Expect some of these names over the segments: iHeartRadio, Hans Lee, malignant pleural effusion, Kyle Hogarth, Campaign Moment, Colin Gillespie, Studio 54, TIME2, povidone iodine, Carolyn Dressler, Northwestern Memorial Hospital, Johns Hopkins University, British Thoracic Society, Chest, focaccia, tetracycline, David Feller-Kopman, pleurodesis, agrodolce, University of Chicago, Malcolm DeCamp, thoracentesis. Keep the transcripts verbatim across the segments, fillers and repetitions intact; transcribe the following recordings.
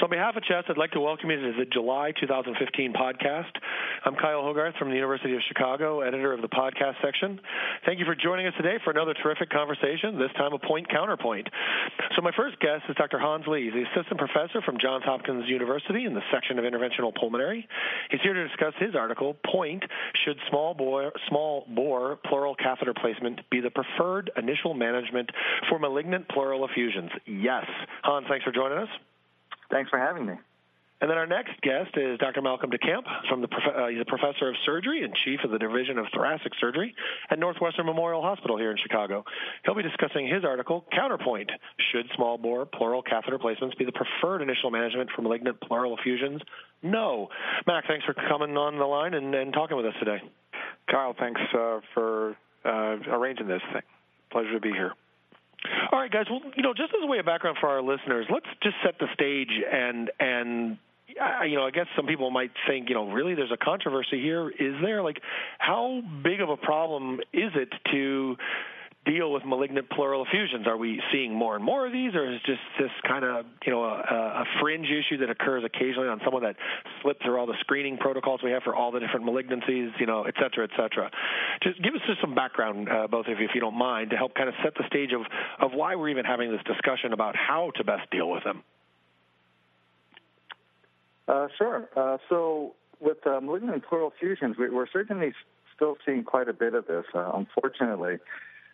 So on behalf of Chest, I'd like to welcome you to the July two thousand fifteen podcast. I'm Kyle Hogarth from the University of Chicago, editor of the podcast section. Thank you for joining us today for another terrific conversation, this time a point-counterpoint. So my first guest is Doctor Hans Lee. He's the assistant professor from Johns Hopkins University in the section of interventional pulmonary. He's here to discuss his article, Point, Should Small Bore, small bore Pleural Catheter Placement Be the Preferred Initial Management for Malignant Pleural Effusions? Yes. Hans, thanks for joining us. Thanks for having me. And then our next guest is Doctor Malcolm DeCamp. From the prof- uh, he's a professor of surgery and chief of the Division of Thoracic Surgery at Northwestern Memorial Hospital here in Chicago. He'll be discussing his article, Counterpoint, Should Small Bore Pleural Catheter Placements Be the Preferred Initial Management for Malignant Pleural Effusions? No. Mac, thanks for coming on the line and, and talking with us today. Kyle, thanks uh, for uh, arranging this thing. Pleasure to be here. All right, guys. Well, you know, just as a way of background for our listeners, let's just set the stage and and uh, you know, I guess some people might think, you know, really, there's a controversy here. Is there? Like, how big of a problem is it to deal with malignant pleural effusions? Are we seeing more and more of these, or is just this kind of, you know, a, a fringe issue that occurs occasionally on someone that slipped through all the screening protocols we have for all the different malignancies, you know, et cetera, et cetera? Just give us just some background, uh, both of you, if you don't mind, to help kind of set the stage of, of why we're even having this discussion about how to best deal with them. Uh, sure. Uh, so with uh, malignant pleural effusions, we're certainly still seeing quite a bit of this, uh, unfortunately.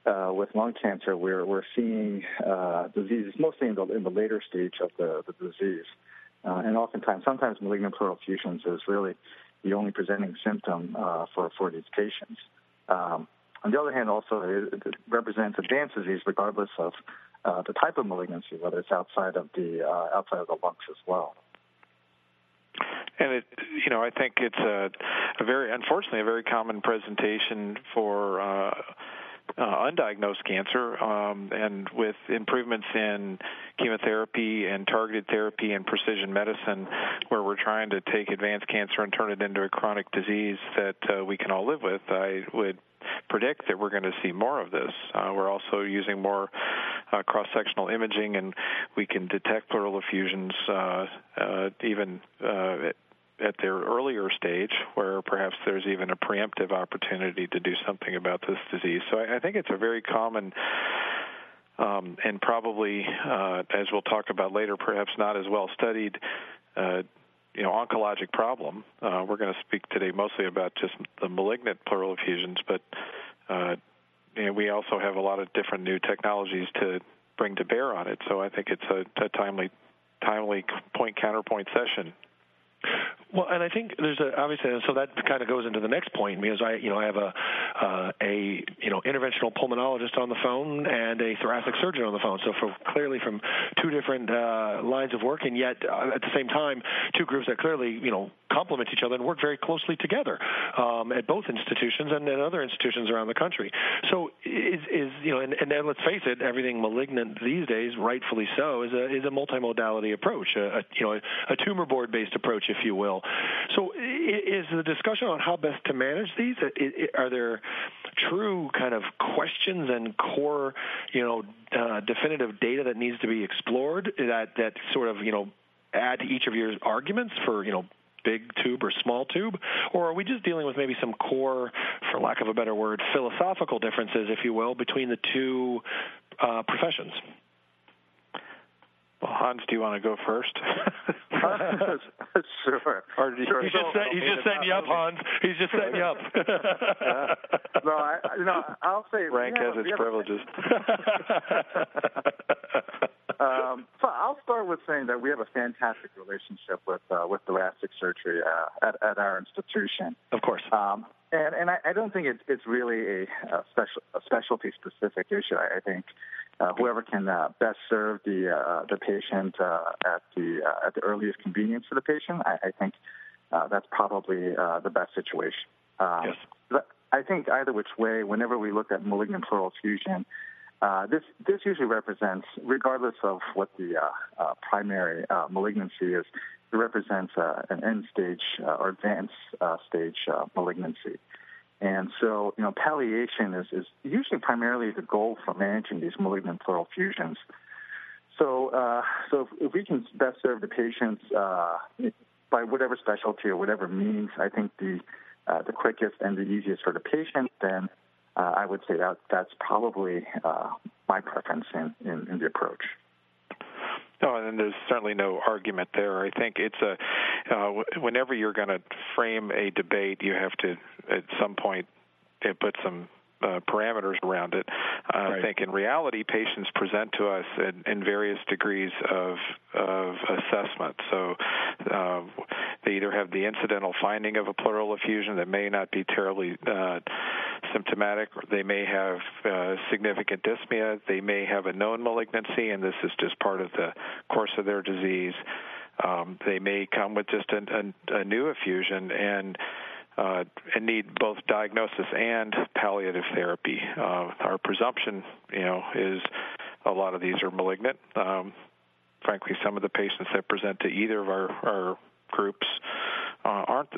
Uh, with lung cancer, we're we're seeing uh, diseases mostly in the in the later stage of the, the disease, uh, and oftentimes, sometimes malignant pleural effusions is really the only presenting symptom uh, for for these patients. Um, on the other hand, also it, it represents advanced disease regardless of uh, the type of malignancy, whether it's outside of the uh, outside of the lungs as well. And it, you know, I think it's a, a very unfortunately a very common presentation for. Uh, Uh, undiagnosed cancer, um, and with improvements in chemotherapy and targeted therapy and precision medicine, where we're trying to take advanced cancer and turn it into a chronic disease that uh, we can all live with, I would predict that we're going to see more of this. Uh, we're also using more uh, cross-sectional imaging, and we can detect pleural effusions uh, uh, even uh, at their earlier stage, where perhaps there's even a preemptive opportunity to do something about this disease. So I, I think it's a very common um, and probably, uh, as we'll talk about later, perhaps not as well studied, uh, you know, oncologic problem. Uh, we're going to speak today mostly about just the malignant pleural effusions, but uh, you know, we also have a lot of different new technologies to bring to bear on it. So I think it's a, a timely, timely point-counterpoint session. Well, and I think there's a, obviously, so that kind of goes into the next point, because I, you know, I have a, uh, a, you know, interventional pulmonologist on the phone and a thoracic surgeon on the phone. So for, clearly from two different uh, lines of work, and yet uh, at the same time, two groups that clearly, you know, complement each other and work very closely together um, at both institutions and at other institutions around the country. So is, is you know, and, and then let's face it, everything malignant these days, rightfully so, is a is a multimodality approach, a, a you know, a tumor board-based approach, if you will. So is the discussion on how best to manage these, are there true kind of questions and core, you know, uh, definitive data that needs to be explored that, that sort of, you know, add to each of your arguments for, you know, big tube or small tube? Or are we just dealing with maybe some core, for lack of a better word, philosophical differences, if you will, between the two uh, professions? Well, Hans, do you want to go first? Sure. Or you, sure. He's just, so, set, he's just setting you up, Hans. He's just setting you up. uh, no, I, no, I'll say rank has its privileges. um, so I'll start with saying that we have a fantastic relationship with uh, with thoracic surgery uh, at, at our institution. Of course. Um, and and I, I don't think it's it's really a, a special a specialty specific issue. I, I think. Uh, whoever can uh, best serve the uh, the patient uh, at the uh, at the earliest convenience for the patient, I, I think uh, that's probably uh, the best situation. Um, yes. But I think either which way, whenever we look at malignant pleural effusion, uh, this this usually represents, regardless of what the uh, uh, primary uh, malignancy is, it represents uh, an end stage uh, or advanced uh, stage uh, malignancy. And so, you know, palliation is, is usually primarily the goal for managing these malignant pleural effusions. So, uh, so if, if we can best serve the patients uh, by whatever specialty or whatever means, I think the uh, the quickest and the easiest for the patient, then uh, I would say that that's probably uh, my preference in, in, in the approach. No, and there's certainly no argument there. I think it's a uh, whenever you're going to frame a debate, you have to at some point put some Uh, parameters around it. Uh, right. I think in reality, patients present to us in, in various degrees of of assessment. So uh, they either have the incidental finding of a pleural effusion that may not be terribly uh, symptomatic. Or they may have uh, significant dyspnea. They may have a known malignancy, and this is just part of the course of their disease. Um, they may come with just a, a, a new effusion and. Uh, and need both diagnosis and palliative therapy. Uh, our presumption, you know, is a lot of these are malignant. Um, frankly, some of the patients that present to either of our, our groups uh, aren't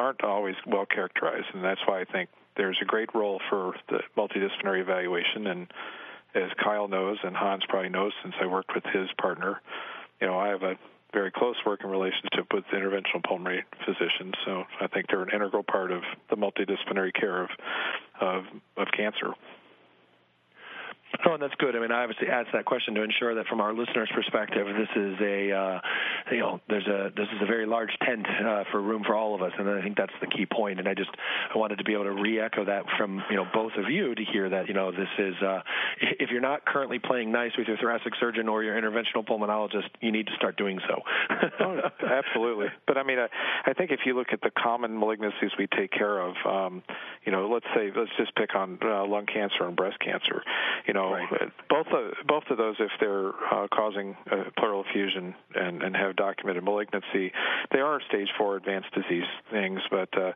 aren't always well characterized, and that's why I think there's a great role for the multidisciplinary evaluation. And as Kyle knows, and Hans probably knows, since I worked with his partner, you know, I have a very close working relationship with interventional pulmonary physicians, so I think they're an integral part of the multidisciplinary care of of, of cancer. Oh, and that's good. I mean, I obviously asked that question to ensure that from our listeners' perspective, this is a uh, you know, there's a this is a very large tent uh, for room for all of us, and I think that's the key point. And I just I wanted to be able to re-echo that from you know both of you to hear that you know this is uh, if you're not currently playing nice with your thoracic surgeon or your interventional pulmonologist, you need to start doing so. Oh, absolutely. But I mean, I, I think if you look at the common malignancies we take care of, um, you know, let's say let's just pick on uh, lung cancer and breast cancer, you know. Right. Both of, both of those, if they're uh, causing uh, pleural effusion and, and have documented malignancy, they are stage four advanced disease things. But uh,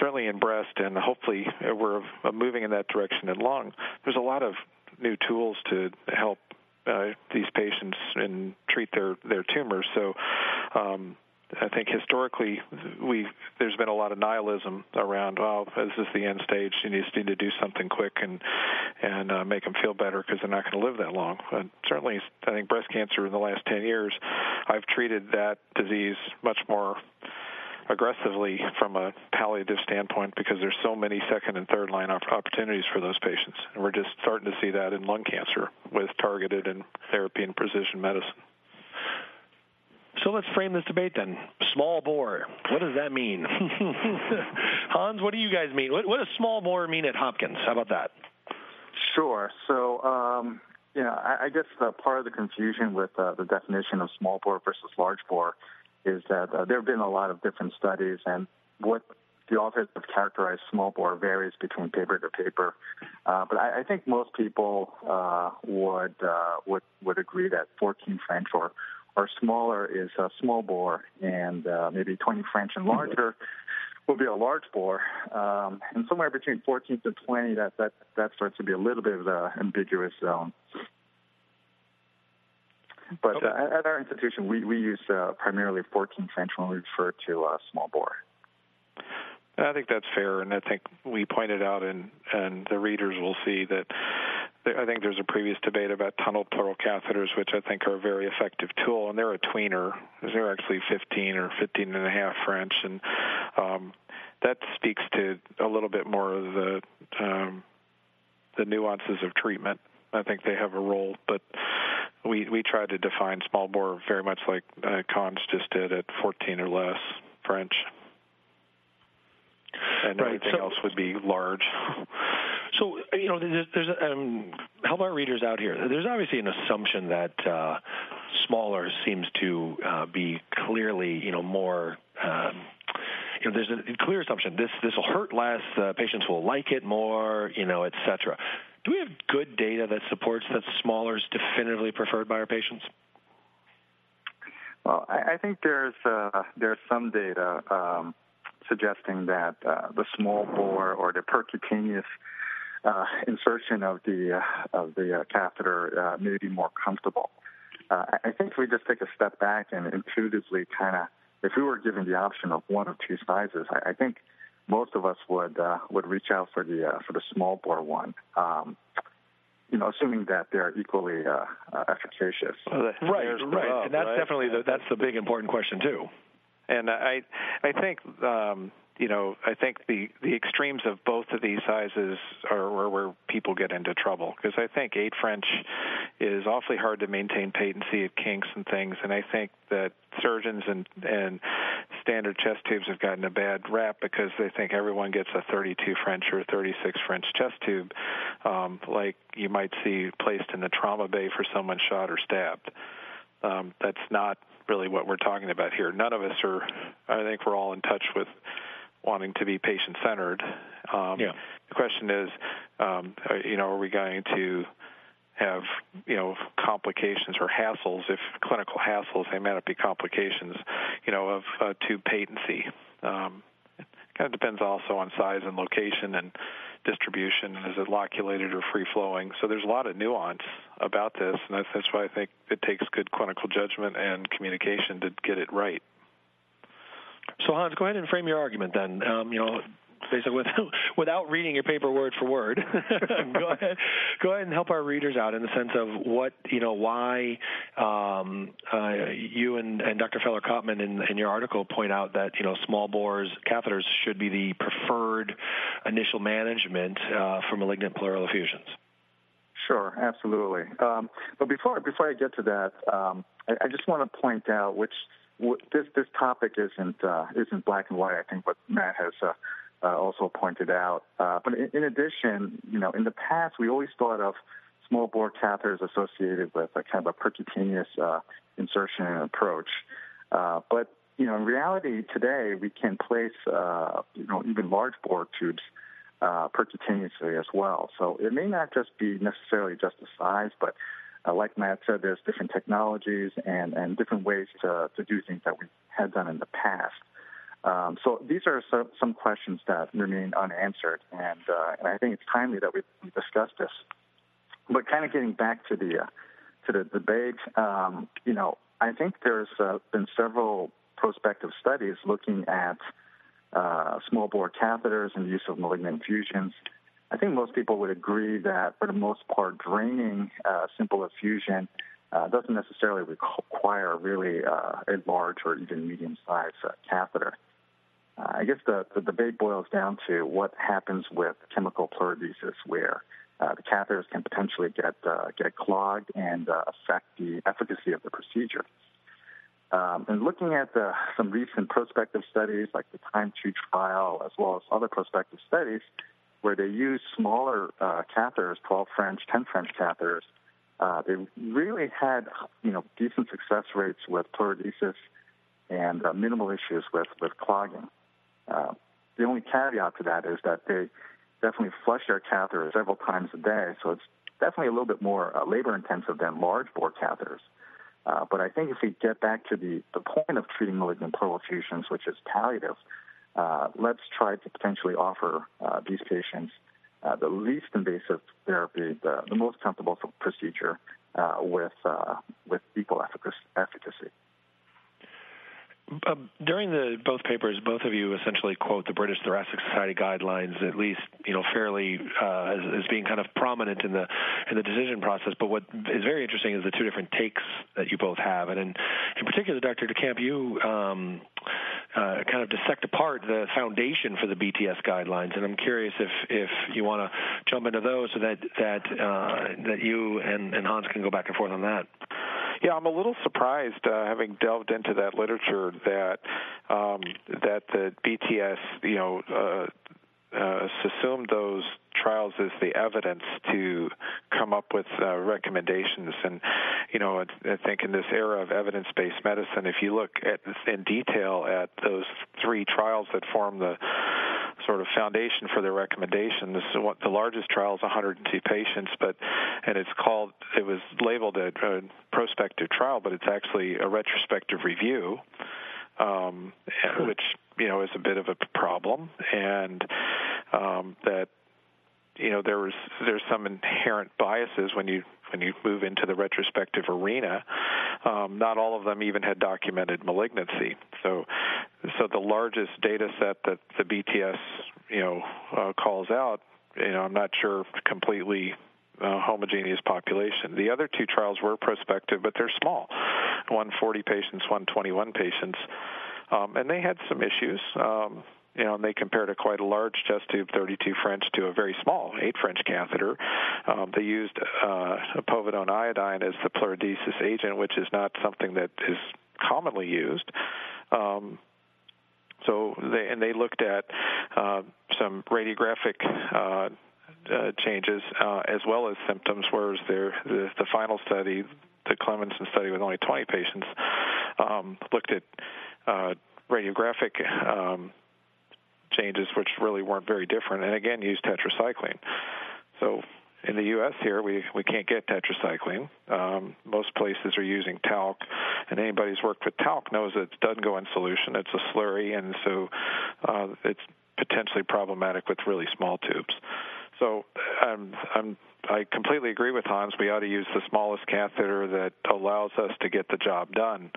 certainly in breast, and hopefully we're moving in that direction in lung, there's a lot of new tools to help uh, these patients and treat their, their tumors. So um, I think historically we there's been a lot of nihilism around, well, this is the end stage, you just need to do something quick and and uh, make them feel better because they're not going to live that long. And certainly I think breast cancer in the last ten years, I've treated that disease much more aggressively from a palliative standpoint because there's so many second and third line opportunities for those patients. And we're just starting to see that in lung cancer with targeted and therapy and precision medicine. So let's frame this debate then. Small bore. What does that mean? Hans, what do you guys mean? What, what does small bore mean at Hopkins? How about that? Sure. So, um, you know, I, I guess the part of the confusion with uh, the definition of small bore versus large bore is that uh, there have been a lot of different studies, and what the authors have characterized small bore varies between paper to paper. Uh, but I, I think most people uh, would, uh, would would agree that fourteen French or or smaller is a small bore, and uh, maybe twenty French and larger will be a large bore. Um, and somewhere between fourteen to twenty, that, that, that starts to be a little bit of an ambiguous zone. But okay. uh, at our institution, we, we use uh, primarily fourteen French when we refer to uh, small bore. I think that's fair, and I think we pointed out, and, and the readers will see that I think there's a previous debate about tunnel pleural catheters, which I think are a very effective tool, and they're a tweener. They're actually fifteen or fifteen and a half French, and um, that speaks to a little bit more of the um, the nuances of treatment. I think they have a role, but we we try to define small bore very much like uh, Cons just did at fourteen or less French. And right. everything so, else would be large. So, you know, there's, there's um, help our readers out here. There's obviously an assumption that uh, smaller seems to uh, be clearly, you know, more. Um, You know, there's a clear assumption this this will hurt less, uh, patients will like it more, you know, et cetera. Do we have good data that supports that smaller is definitively preferred by our patients? Well, I, I think there's uh, there's some data. Um, suggesting that uh, the small bore or the percutaneous uh, insertion of the uh, of the uh, catheter uh, may be more comfortable. Uh, I think if we just take a step back and intuitively kind of, if we were given the option of one of two sizes, I, I think most of us would uh, would reach out for the uh, for the small bore one. Um, you know, assuming that they're equally uh, uh, efficacious. Well, right, right. Up, and that's right? definitely the, that's the big important question, too. And I I think, um, you know, I think the, the extremes of both of these sizes are where, where people get into trouble, because I think eight French is awfully hard to maintain patency of kinks and things, and I think that surgeons and, and standard chest tubes have gotten a bad rap because they think everyone gets a thirty-two French or thirty-six French chest tube, um, like you might see placed in the trauma bay for someone shot or stabbed. Um, that's not really what we're talking about here. None of us are, I think we're all in touch with wanting to be patient-centered. Um, yeah. The question is, um, you know, are we going to have, you know, complications or hassles, if clinical hassles, they may not be complications, you know, of uh, tube patency. Um, it kind of depends also on size and location and distribution, and is it loculated or free-flowing. So there's a lot of nuance about this, and that's, that's why I think it takes good clinical judgment and communication to get it right. So, Hans, go ahead and frame your argument then, um, you know, basically with, without reading your paper word for word. go, ahead, go ahead and help our readers out in the sense of what, you know, why um, uh, you and, and Doctor Feller-Kopman in, in your article point out that, you know, small bores catheters should be the preferred initial management uh, for malignant pleural effusions. Sure, absolutely. Um, but before, before I get to that, um, I, I just want to point out which... This this topic isn't uh, isn't black and white. I think what Matt has uh, uh, also pointed out. Uh, but in, in addition, you know, in the past we always thought of small bore catheters associated with a kind of a percutaneous uh, insertion approach. Uh, but you know, in reality today we can place uh, you know even large bore tubes uh, percutaneously as well. So it may not just be necessarily just the size, but Uh, like Matt said, there's different technologies and, and different ways to, to do things that we had done in the past. Um, so these are some, some questions that remain unanswered, and, uh, and I think it's timely that we discuss this. But kind of getting back to the uh, to the debate, um, you know, I think there's uh, been several prospective studies looking at uh, small bore catheters and the use of malignant infusions. I think most people would agree that, for the most part, draining uh, simple effusion uh, doesn't necessarily require really uh, a large or even medium-sized uh, catheter. Uh, I guess the, the debate boils down to what happens with chemical pleurodesis, where uh, the catheters can potentially get uh, get clogged and uh, affect the efficacy of the procedure. Um, and looking at the, some recent prospective studies, like the TIME two trial, as well as other prospective studies, where they use smaller uh, catheters, twelve French, ten French catheters, uh, they really had, you know, decent success rates with pleurodesis and uh, minimal issues with, with clogging. Uh, the only caveat to that is that they definitely flush their catheters several times a day, so it's definitely a little bit more uh, labor-intensive than large-bore catheters. Uh, but I think if we get back to the, the point of treating malignant pleural effusions, which is palliative, Uh, let's try to potentially offer uh, these patients uh, the least invasive therapy, the, the most comfortable procedure uh, with uh, with equal efficacy. Uh, during the both papers, both of you essentially quote the British Thoracic Society guidelines, at least you know fairly uh, as, as being kind of prominent in the in the decision process. But what is very interesting is the two different takes that you both have, and in, in particular, Doctor DeCamp, you um, uh, kind of dissect apart the foundation for the B T S guidelines, and I'm curious if if you want to jump into those so that that uh, that you and, and Hans can go back and forth on that. Yeah, I'm a little surprised, uh, having delved into that literature, that um, that the B T S, you know, uh, uh, assumed those trials as the evidence to come up with uh, recommendations. And, you know, I think in this era of evidence-based medicine, if you look at in detail at those three trials that form the sort of foundation for their recommendations. The largest trial is one hundred two patients, but and it's called. It was labeled a, a prospective trial, but it's actually a retrospective review, um, which you know is a bit of a problem, and um, that you know there was there's some inherent biases when you when you move into the retrospective arena. Um, not all of them even had documented malignancy. So. So the largest data set that the B T S, you know, uh, calls out, you know, I'm not sure completely uh, homogeneous population. The other two trials were prospective, but they're small, one forty patients, one twenty-one patients, um, and they had some issues. Um, You know, and they compared a quite a large chest tube, thirty-two French, to a very small eight French catheter. Um, they used uh, povidone iodine as the pleurodesis agent, which is not something that is commonly used. Um, so, they, and they looked at uh, some radiographic uh, uh, changes uh, as well as symptoms, whereas their, the, the final study, the Clemenson study with only twenty patients, um, looked at uh, radiographic um changes, which really weren't very different, and again used tetracycline. So in the U S here, we, we can't get tetracycline. Um, most places are using talc, and anybody who's worked with talc knows that it doesn't go in solution. It's a slurry, and so uh, it's potentially problematic with really small tubes. So I'm, I'm, I completely agree with Hans. We ought to use the smallest catheter that allows us to get the job done.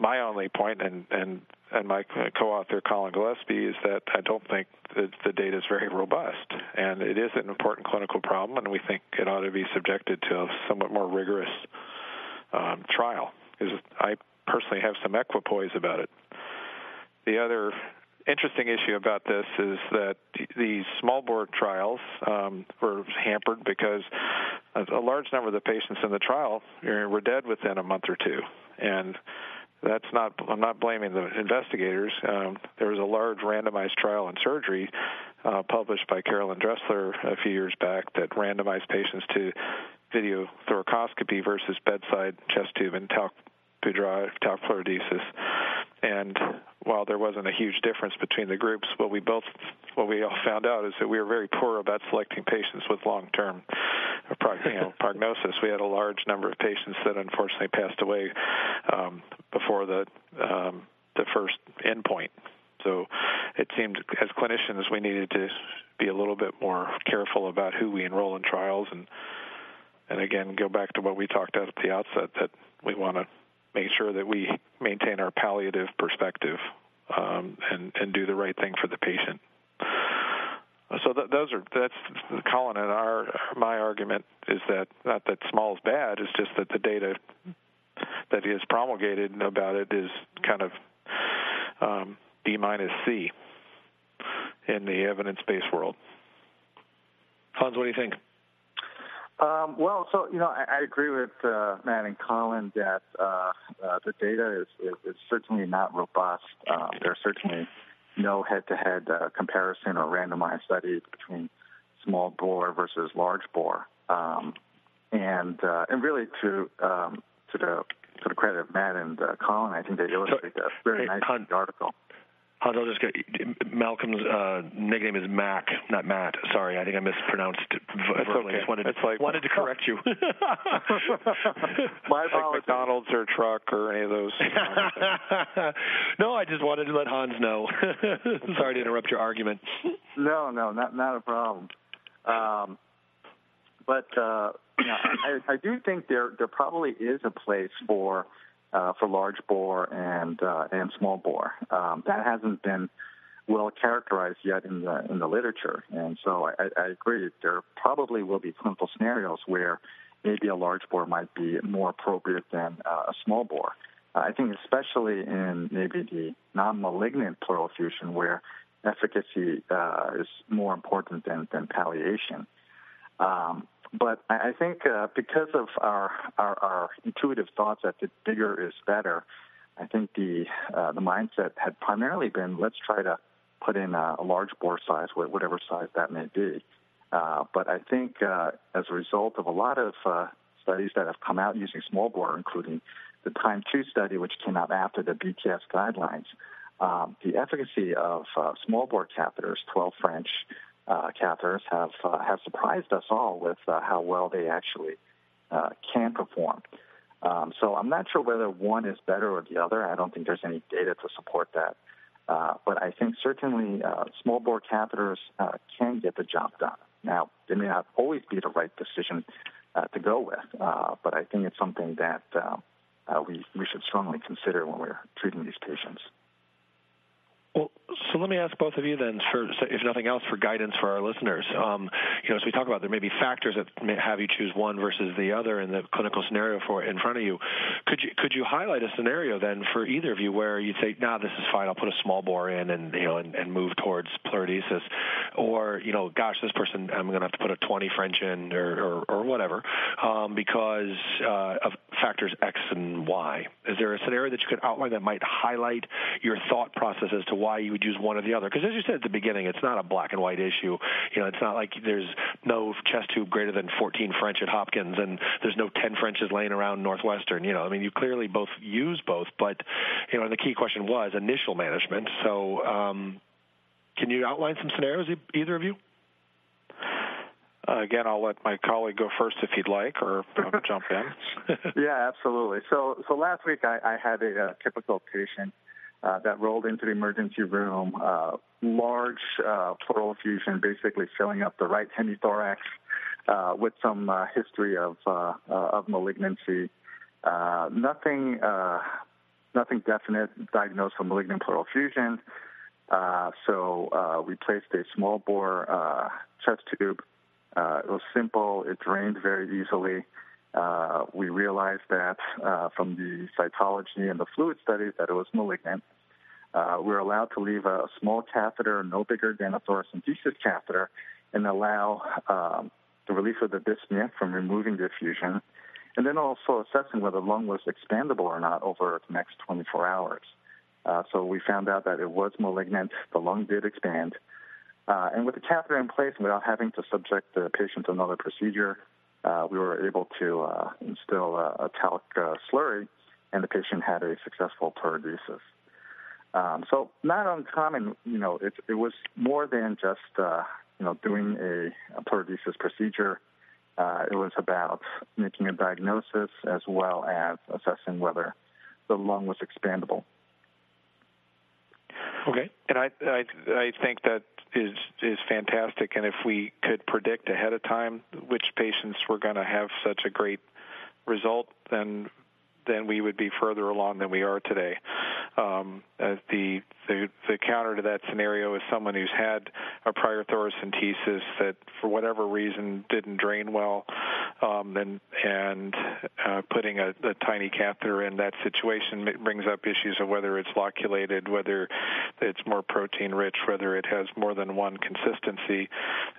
My only point, and, and and my co-author Colin Gillespie, is that I don't think that the data is very robust, and it is an important clinical problem, and we think it ought to be subjected to a somewhat more rigorous um, trial. Because I personally have some equipoise about it. The other interesting issue about this is that these small bore trials um, were hampered because a large number of the patients in the trial were dead within a month or two, and that's not, I'm not blaming the investigators. Um, there was a large randomized trial in surgery uh, published by Carolyn Dressler a few years back that randomized patients to video thoracoscopy versus bedside chest tube and talc talc pleurodesis. And while there wasn't a huge difference between the groups, what we both, what we all found out is that we were very poor about selecting patients with long-term you know, prognosis. We had a large number of patients that unfortunately passed away um, before the um, the first endpoint. So it seemed as clinicians we needed to be a little bit more careful about who we enroll in trials, and and again go back to what we talked about at the outset, that we want to make sure that we maintain our palliative perspective um, and, and do the right thing for the patient. So th- those are that's Colin and our my argument is that not that small is bad, it's just that the data that is promulgated about it is kind of um, D minus C in the evidence-based world. Hans, what do you think? Um, well, so, you know, I, I agree with uh, Matt and Colin that uh, uh, the data is, is, is certainly not robust. Um, there's certainly no head-to-head uh, comparison or randomized study between small bore versus large bore. Um, and uh, and really, to um, to the to the credit of Matt and uh, Colin, I think they illustrate that very nicely in the article. Hans, I'll just get Malcolm's uh, nickname is Mac, not Matt. Sorry, I think I mispronounced it. That's okay. I just wanted, like, wanted to correct you. My like apologies. McDonald's or truck or any of those. No, I just wanted to let Hans know. Sorry to interrupt your argument. No, no, not not a problem. Um, but uh, you know, I, I do think there there probably is a place for. Uh, for large bore and uh, and small bore, um, that hasn't been well characterized yet in the in the literature, and so I, I agree. There probably will be clinical scenarios where maybe a large bore might be more appropriate than uh, a small bore. Uh, I think especially in maybe the non-malignant pleural effusion, where efficacy uh, is more important than than palliation. Um, But I think uh, because of our, our our intuitive thoughts that the bigger is better, I think the uh, the mindset had primarily been let's try to put in a, a large bore size, whatever size that may be. Uh, but I think uh, as a result of a lot of uh, studies that have come out using small bore, including the TIME two study, which came out after the B T S guidelines, um, the efficacy of uh, small bore catheters, twelve French. Uh, catheters have uh, have surprised us all with uh, how well they actually uh, can perform. Um, so I'm not sure whether one is better or the other. I don't think there's any data to support that. Uh, but I think certainly uh, small bore catheters uh, can get the job done. Now, they may not always be the right decision uh, to go with, uh, but I think it's something that uh, uh, we, we should strongly consider when we're treating these patients. Well, So let me ask both of you then, for, if nothing else, for guidance for our listeners. Um, you know, as we talk about, there may be factors that may have you choose one versus the other in the clinical scenario for in front of you. Could you could you highlight a scenario then for either of you where you say, "Nah, this is fine. I'll put a small bore in and you know and, and move towards pleurodesis," or you know, "Gosh, this person, I'm going to have to put a twenty French in or or, or whatever um, because uh, of factors X and Y." Is there a scenario that you could outline that might highlight your thought process as to why you would use one or the other? Because as you said at the beginning, it's not a black and white issue. You know, it's not like there's no chest tube greater than fourteen French at Hopkins and there's no ten Frenches laying around Northwestern. You know, I mean, you clearly both use both, but, you know, and the key question was initial management. So um, can you outline some scenarios, e- either of you? Uh, again, I'll let my colleague go first if he'd like, or I'll jump in. Yeah, absolutely. So, so last week I, I had a, a typical patient uh, that rolled into the emergency room, uh, large uh, pleural effusion, basically filling up the right hemithorax uh, with some uh, history of uh, uh, of malignancy. Uh, nothing, uh, nothing definite diagnosed for malignant pleural effusion. Uh, so uh, we placed a small bore uh, chest tube. Uh, it was simple. It drained very easily. Uh, we realized that uh, from the cytology and the fluid studies that it was malignant. Uh, we were allowed to leave a small catheter, no bigger than a thoracentesis catheter, and allow um, the relief of the dyspnea from removing the effusion, and then also assessing whether the lung was expandable or not over the next twenty-four hours. Uh, so we found out that it was malignant. The lung did expand. Uh, and with the catheter in place, without having to subject the patient to another procedure, uh, we were able to uh, instill a, a talc uh, slurry, and the patient had a successful pleurodesis. Um, so not uncommon, you know, it, it was more than just, uh, you know, doing a, a pleurodesis procedure. Uh, it was about making a diagnosis as well as assessing whether the lung was expandable. Okay. And I, I, I think that is is fantastic, and if we could predict ahead of time which patients were going to have such a great result, then then we would be further along than we are today. Um, uh, the, the the counter to that scenario is someone who's had a prior thoracentesis that, for whatever reason, didn't drain well, um, and, and uh, putting a, a tiny catheter in that situation brings up issues of whether it's loculated, whether it's more protein-rich, whether it has more than one consistency,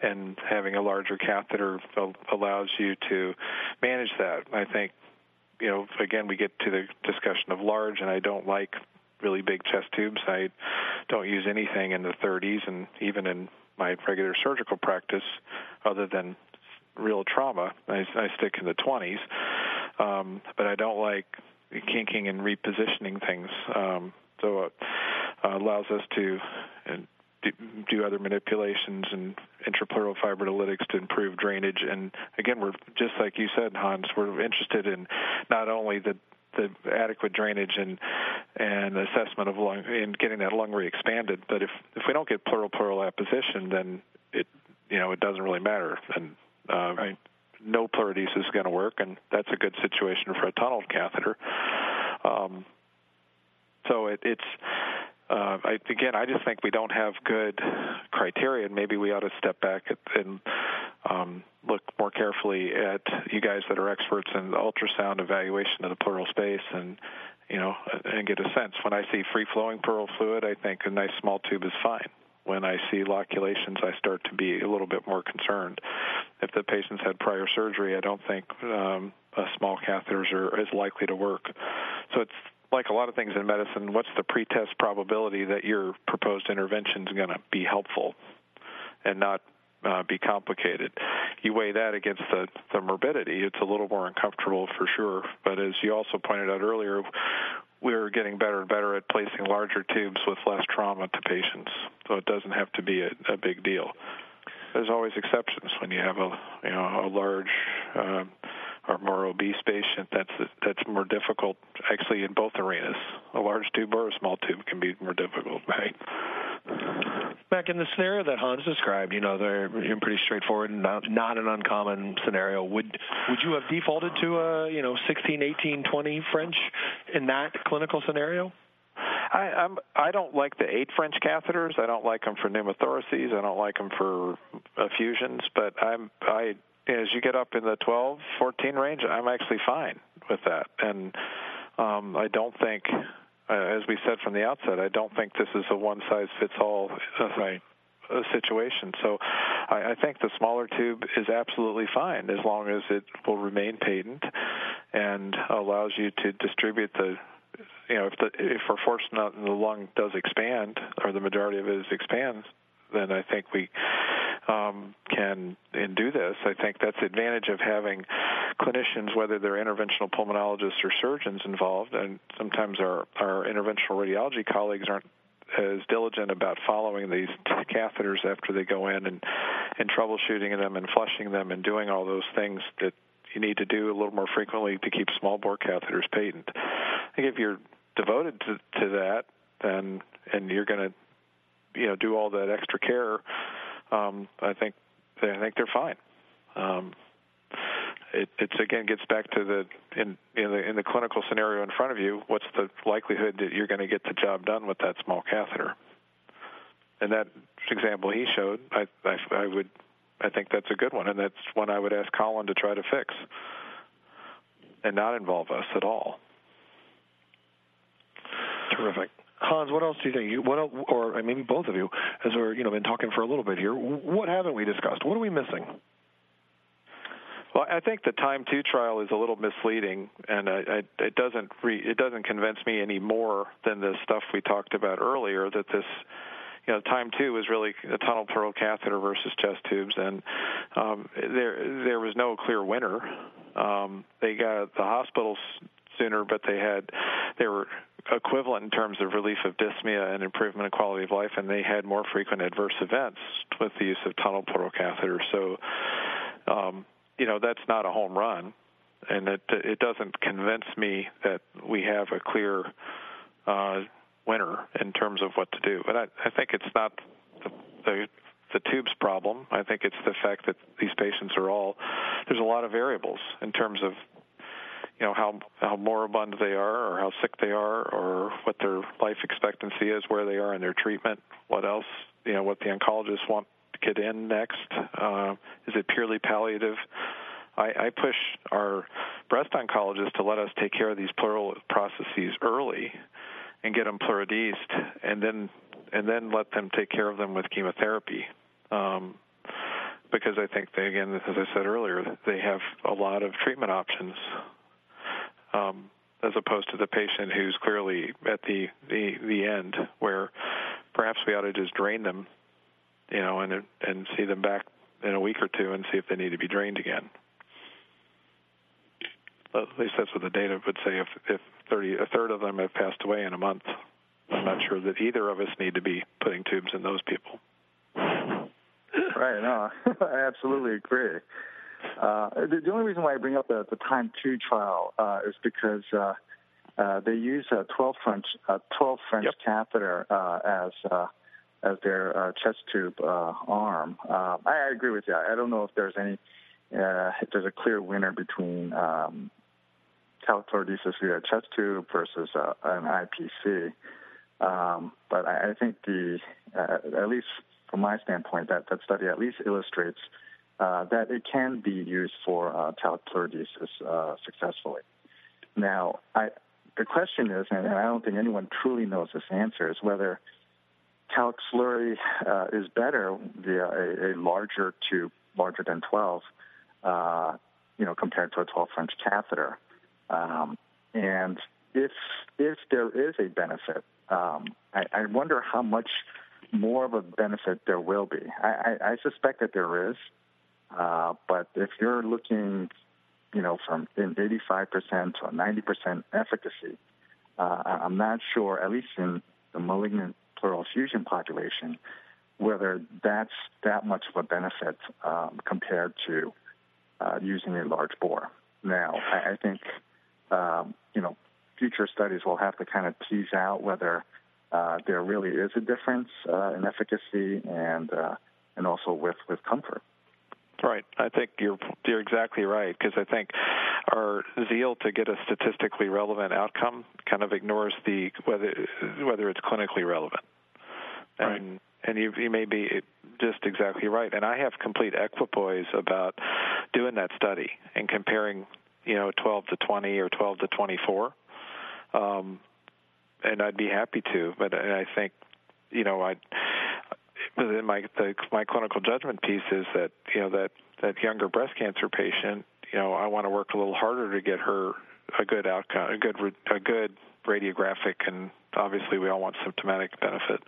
and having a larger catheter allows you to manage that. I think, you know, again, we get to the discussion of large, and I don't like really big chest tubes. I don't use anything in the thirties, and even in my regular surgical practice, other than real trauma, I, I stick in the twenties. Um, but I don't like kinking and repositioning things. Um, so it uh, allows us to uh, do, do other manipulations and intrapleural fibrinolytics to improve drainage. And again, we're just like you said, Hans, we're interested in not only the the adequate drainage and and assessment of lung and getting that lung re-expanded. But if, if we don't get pleural pleural apposition, then it you know it doesn't really matter, and uh, right. no pleurodesis is going to work, and that's a good situation for a tunneled catheter. Um, so it, it's uh, I, again, I just think we don't have good criteria, and maybe we ought to step back and Um, look more carefully at you guys that are experts in the ultrasound evaluation of the pleural space, and you know, and get a sense. When I see free-flowing pleural fluid, I think a nice small tube is fine. When I see loculations, I start to be a little bit more concerned. If the patient's had prior surgery, I don't think um, a small catheters are as likely to work. So it's like a lot of things in medicine. What's the pretest probability that your proposed intervention is going to be helpful, and not Uh, be complicated? You weigh that against the, the morbidity. It's a little more uncomfortable for sure, but as you also pointed out earlier, we're getting better and better at placing larger tubes with less trauma to patients, so it doesn't have to be a, a big deal. There's always exceptions when you have a you know a large uh, or more obese patient. That's that's more difficult actually in both arenas. A large tube or a small tube can be more difficult, right? Back in the scenario that Hans described, you know, they're pretty straightforward and not, not an uncommon scenario. Would would you have defaulted to a, you know, sixteen, eighteen, twenty French in that clinical scenario? I I'm, I don't like the eight French catheters. I don't like them for pneumothoraces. I don't like them for effusions. But I'm I as you get up in the twelve, fourteen range, I'm actually fine with that. And um, I don't think, uh, as we said from the outset, I don't think this is a one-size-fits-all right. a situation. So I, I think the smaller tube is absolutely fine as long as it will remain patent and allows you to distribute the, you know, if the, if we're fortunate and the lung does expand or the majority of it is expands, then I think we um, can and do this. I think that's the advantage of having clinicians, whether they're interventional pulmonologists or surgeons involved, and sometimes our, our interventional radiology colleagues aren't as diligent about following these catheters after they go in and, and troubleshooting them and flushing them and doing all those things that you need to do a little more frequently to keep small bore catheters patent. I think if you're devoted to, to that, then and you're going to, you know, do all that extra care, um, I think I think they're fine. Um, It it's, again gets back to the in in the, in the clinical scenario in front of you. What's the likelihood that you're going to get the job done with that small catheter? And that example he showed, I, I, I would I think that's a good one, and that's one I would ask Colin to try to fix, and not involve us at all. Terrific. Hans, what else do you think? You, what else, or maybe both of you, as we're you know been talking for a little bit here. What haven't we discussed? What are we missing? Well, I think the TIME two trial is a little misleading, and I, I, it doesn't re, it doesn't convince me any more than the stuff we talked about earlier that this, you know, TIME two is really a tunnel pearl catheter versus chest tubes, and um, there there was no clear winner. Um, they got the hospitals sooner, but they had they were equivalent in terms of relief of dyspnea and improvement in quality of life, and they had more frequent adverse events with the use of tunnel pleural catheters. So. Um, You know, that's not a home run, and it it doesn't convince me that we have a clear uh, winner in terms of what to do. But I, I think it's not the, the the tube's problem. I think it's the fact that these patients are all there's a lot of variables in terms of you know how how moribund they are, or how sick they are, or what their life expectancy is, where they are in their treatment, what else you know what the oncologists want. Get in next. Uh, is it purely palliative? I, I push our breast oncologists to let us take care of these pleural processes early, and get them pleurodesed, and then and then let them take care of them with chemotherapy, um, because I think they, again, as I said earlier, they have a lot of treatment options, um, as opposed to the patient who's clearly at the the, the end, where perhaps we ought to just drain them. You know, and and see them back in a week or two and see if they need to be drained again. Well, at least that's what the data would say. If if thirty a third of them have passed away in a month, I'm not sure that either of us need to be putting tubes in those people. Right. No, I absolutely agree. Uh, the, the only reason why I bring up the, the TIME two trial uh, is because uh, uh, they use a twelve French yep. catheter uh, as. Uh, as their uh, chest tube uh, arm. Uh, I, I agree with you. I don't know if there's any, uh, if there's a clear winner between um, calprotectin via chest tube versus uh, an I P C. Um, but I, I think the, uh, at least from my standpoint, that, that study at least illustrates uh, that it can be used for uh, calprotectin uh, successfully. Now, I, the question is, and I don't think anyone truly knows this answer, is whether Calc slurry uh, is better via a, a larger tube, larger than twelve, uh, you know, compared to a twelve French catheter. Um, and if if there is a benefit, um, I, I wonder how much more of a benefit there will be. I, I, I suspect that there is, uh, but if you're looking, you know, from in eighty-five percent to ninety percent efficacy, uh, I'm not sure, at least in the malignant pleural fusion population, whether that's that much of a benefit um, compared to uh, using a large bore. Now, I, I think, um, you know, future studies will have to kind of tease out whether uh, there really is a difference uh, in efficacy and uh, and also with, with comfort. Right. I think you're you're exactly right, because I think our zeal to get a statistically relevant outcome kind of ignores the whether whether it's clinically relevant. And right. And you, you may be just exactly right. And I have complete equipoise about doing that study and comparing, you know, twelve to twenty or twelve to twenty-four. Um, and I'd be happy to, but I think, you know, I my the, my clinical judgment piece is that, you know, that, that younger breast cancer patient, you know, I want to work a little harder to get her a good outcome, a good a good radiographic, and obviously we all want symptomatic benefit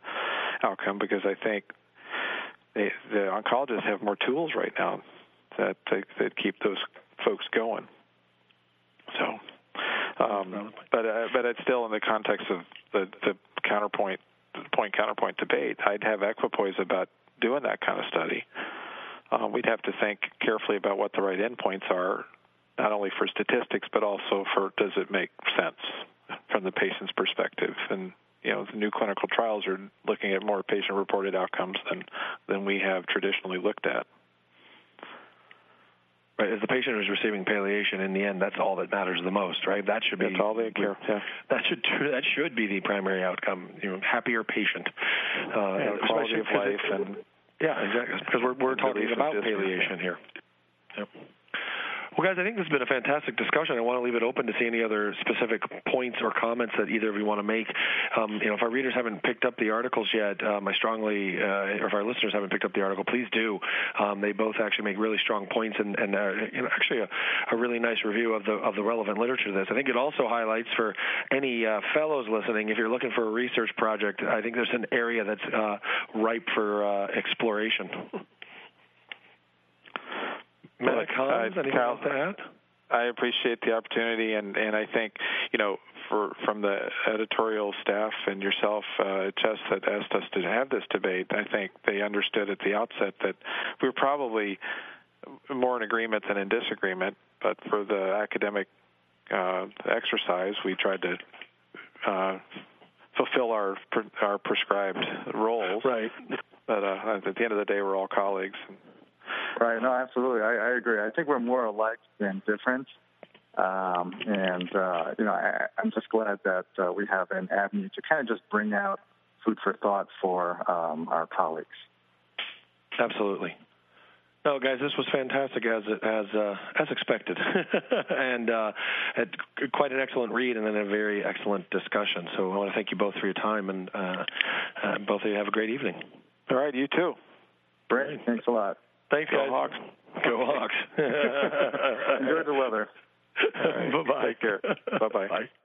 outcome, because I think they, the oncologists have more tools right now that they, that keep those folks going. So, um, but uh, but it's still in the context of the, the counterpoint point counterpoint debate. I'd have equipoise about doing that kind of study. Uh, we'd have to think carefully about what the right endpoints are, not only for statistics but also for does it make sense from the patient's perspective. And you know, the new clinical trials are looking at more patient-reported outcomes than than we have traditionally looked at. Right, as the patient is receiving palliation, in the end, that's all that matters the most, right? That should be that's all they care. Yeah. That should that should be the primary outcome. You know, happier patient, uh, yeah, and quality of life, it, and yeah, exactly. Because we're we're talking about palliation here. Yep. Well, guys, I think this has been a fantastic discussion. I want to leave it open to see any other specific points or comments that either of you want to make. Um, you know, if our readers haven't picked up the articles yet, um, I strongly, uh, or if our listeners haven't picked up the article, please do. Um, they both actually make really strong points and, and uh, you know, actually a, a really nice review of the of the relevant literature to this. I think it also highlights for any uh, fellows listening, if you're looking for a research project, I think there's an area that's uh, ripe for uh, exploration. Look, I, Kyle, that? I appreciate the opportunity, and, and I think, you know, for, from the editorial staff and yourself, uh, Chest, that asked us to have this debate, I think they understood at the outset that we were probably more in agreement than in disagreement, but for the academic uh, exercise, we tried to uh, fulfill our our prescribed roles. Right. But uh, at the end of the day, we're all colleagues. Right. No, absolutely. I, I agree. I think we're more alike than different. Um, and, uh, you know, I, I'm just glad that uh, we have an avenue to kind of just bring out food for thought for um, our colleagues. Absolutely. No, guys, this was fantastic as as uh, as expected, and uh, had quite an excellent read, and then a very excellent discussion. So I want to thank you both for your time, and uh, uh, both of you have a great evening. All right, you too. Brent, thanks a lot. Thanks, guys. Go Hawks. Go Hawks. Enjoy the weather. All right. Bye-bye. Take care. Bye-bye. Bye.